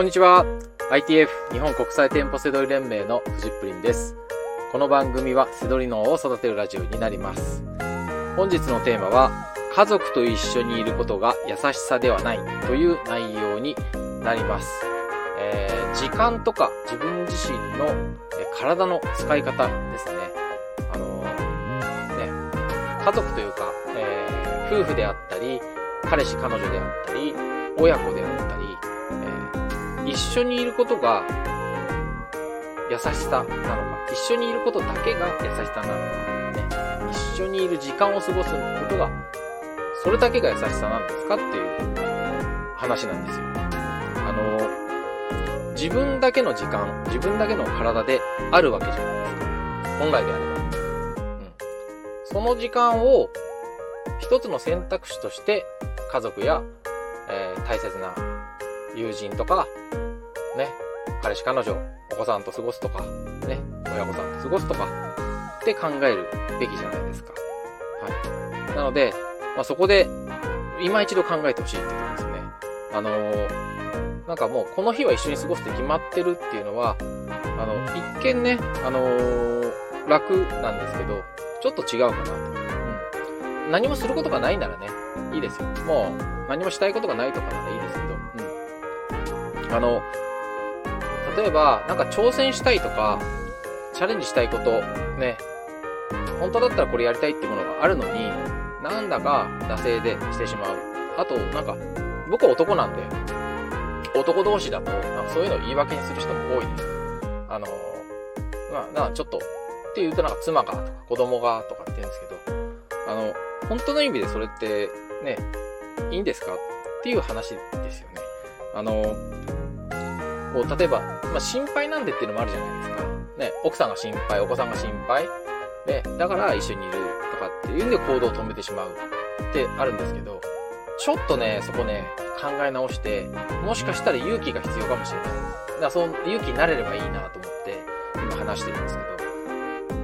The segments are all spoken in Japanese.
こんにちは。 ITF 日本国際店舗セドリ連盟のフジップリンです。この番組はセドリ脳を育てるラジオになります。本日のテーマは家族と一緒にいることが優しさではないという内容になります。時間とか自分自身の体の使い方ですね。家族というか、夫婦であったり彼氏彼女であったり親子であったり、一緒にいることが優しさなのか、一緒にいることだけが優しさなのか、ね、一緒にいる時間を過ごすことがそれだけが優しさなんですかっていう話なんですよ。自分だけの時間、自分だけの体であるわけじゃないですか、本来であれば。その時間を一つの選択肢として家族や、大切な友人とか、ね、彼氏彼女、お子さんと過ごすとか、ね、親御さんと過ごすとかって考えるべきじゃないですか。はい。なので、そこで今一度考えてほしいって言うんですね。なんかもうこの日は一緒に過ごすって決まってるっていうのは、一見ね、楽なんですけど、ちょっと違うかなと。何もすることがないならね、いいですよ。もう何もしたいことがないとかならいいですけど、例えばなんか挑戦したいとかチャレンジしたいことね、本当だったらこれやりたいってものがあるのに、なんだか惰性でしてしまう。あとなんか僕は男なんで、男同士だとなんかそういうのを言い訳にする人も多いです。なんかちょっとって言うとなんか妻がとか子供がとかって言うんですけど、本当の意味でそれってね、いいんですかっていう話ですよね。こう例えば、心配なんでっていうのもあるじゃないですか。ね、奥さんが心配、お子さんが心配、ね、だから一緒にいるとかっていうんで行動を止めてしまうってあるんですけど、ちょっとね、そこね、考え直して、もしかしたら勇気が必要かもしれない。だからその勇気になれればいいなと思って今話してるんですけ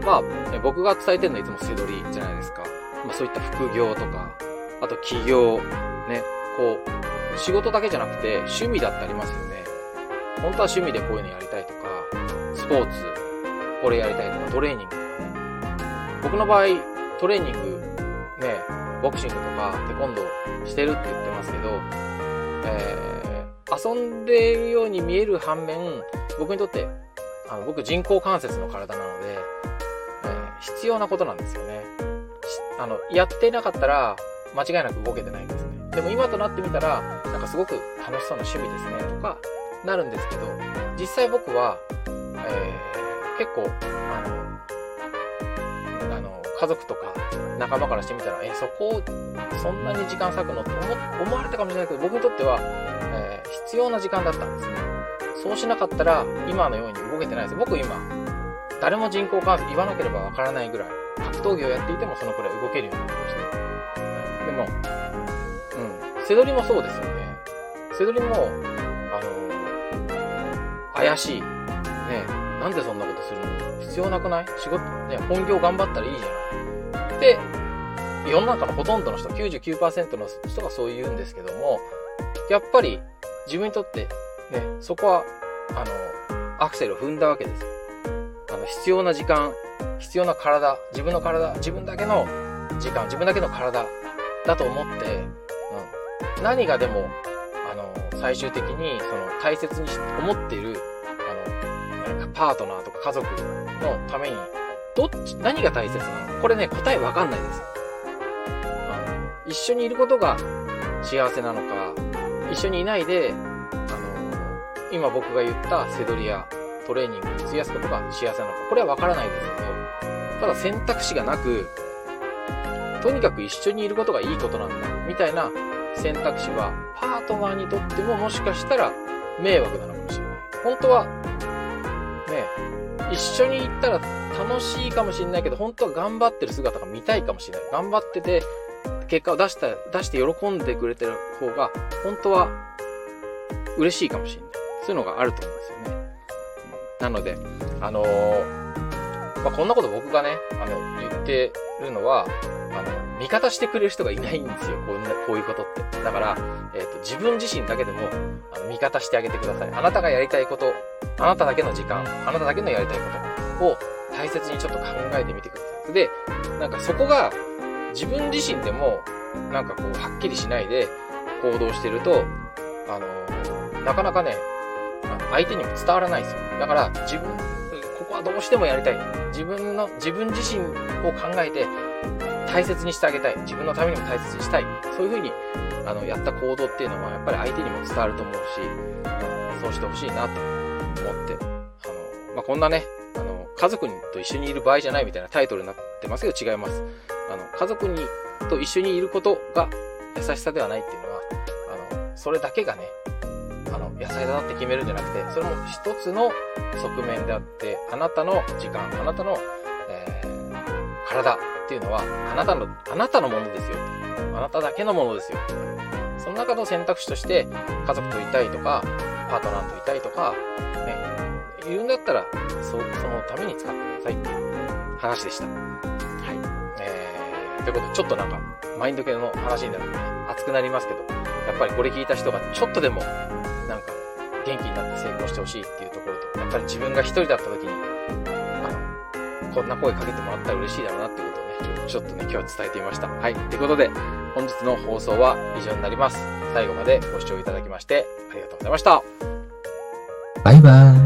ど、僕が伝えてるのはいつもセドリじゃないですか。そういった副業とか、あと起業、ね、こう、仕事だけじゃなくて趣味だってありますよね。本当は趣味でこういうのやりたいとか、スポーツ、これやりたいとか、トレーニングとかね。僕の場合、トレーニング、ね、ボクシングとか、テコンドーしてるって言ってますけど、遊んでいるように見える反面、僕にとって、僕人工関節の体なので、必要なことなんですよね。やってなかったら間違いなく動けてないんですね。でも今となってみたらなんかすごく楽しそうな趣味ですねとかなるんですけど、実際僕は、結構家族とか仲間からしてみたらそこをそんなに時間割くのって思われたかもしれないけど、僕にとっては、必要な時間だったんですね。そうしなかったら今のように動けてないです。僕今誰も人工関節言わなければわからないぐらい、格闘技をやっていてもそのくらい動けるようになりました。でも、セドリもそうですよね。セドリも、怪しい。ね、なんでそんなことするの？必要なくない？仕事、ね、本業頑張ったらいいじゃない。で、世の中のほとんどの人、99% の人がそう言うんですけども、やっぱり自分にとって、ね、そこは、アクセルを踏んだわけですよ。必要な時間、必要な体、自分の体、自分だけの時間、自分だけの体だと思って、何がでも、最終的に、大切に思っている、パートナーとか家族のために、何が大切なの？これね、答えわかんないですよ。一緒にいることが幸せなのか、一緒にいないで、今僕が言ったセドリや、トレーニングに費やすことが幸せなのか、これは分からないですけど、ただ選択肢がなく、とにかく一緒にいることがいいことなんだみたいな選択肢はパートナーにとってももしかしたら迷惑なのかもしれない。本当はね、一緒に行ったら楽しいかもしれないけど、本当は頑張ってる姿が見たいかもしれない。頑張ってて結果を出して喜んでくれてる方が本当は嬉しいかもしれない。そういうのがあると思うんですよね。なので、こんなこと僕がね、言ってるのは、味方してくれる人がいないんですよ、こういうことって。だから、自分自身だけでも味方してあげてください。あなたがやりたいこと、あなただけの時間、あなただけのやりたいことを大切にちょっと考えてみてください。で、なんかそこが自分自身でもなんかこうはっきりしないで行動してると、なかなかね、相手にも伝わらないんですよ。だから自分、ここはどうしてもやりたい。自分自身を考えて大切にしてあげたい。自分のためにも大切にしたい。そういうふうにやった行動っていうのはやっぱり相手にも伝わると思うし、そうしてほしいなと思って、こんなね、家族と一緒にいる場合じゃないみたいなタイトルになってますけど違います。家族と一緒にいることが優しさではないっていうのは、それだけがね、優しさだって決めるんじゃなくて、それも一つの側面であって、あなたの時間、あなたの、体っていうのは、あなたのものですよ。あなただけのものですよ。その中の選択肢として、家族といたいとか、パートナーといたいとか、ね、いるんだったら、そのために使ってくださいっていう話でした。はい。ということで、ちょっとなんか、マインド系の話になるので、熱くなりますけど、やっぱりこれ聞いた人がちょっとでも、なんか元気になって成功してほしいっていうところと、やっぱり自分が一人だった時にこんな声かけてもらったら嬉しいだろうなってことをね、ちょっとね今日伝えてみました。はい、ということで本日の放送は以上になります。最後までご視聴いただきましてありがとうございました。バイバーイ。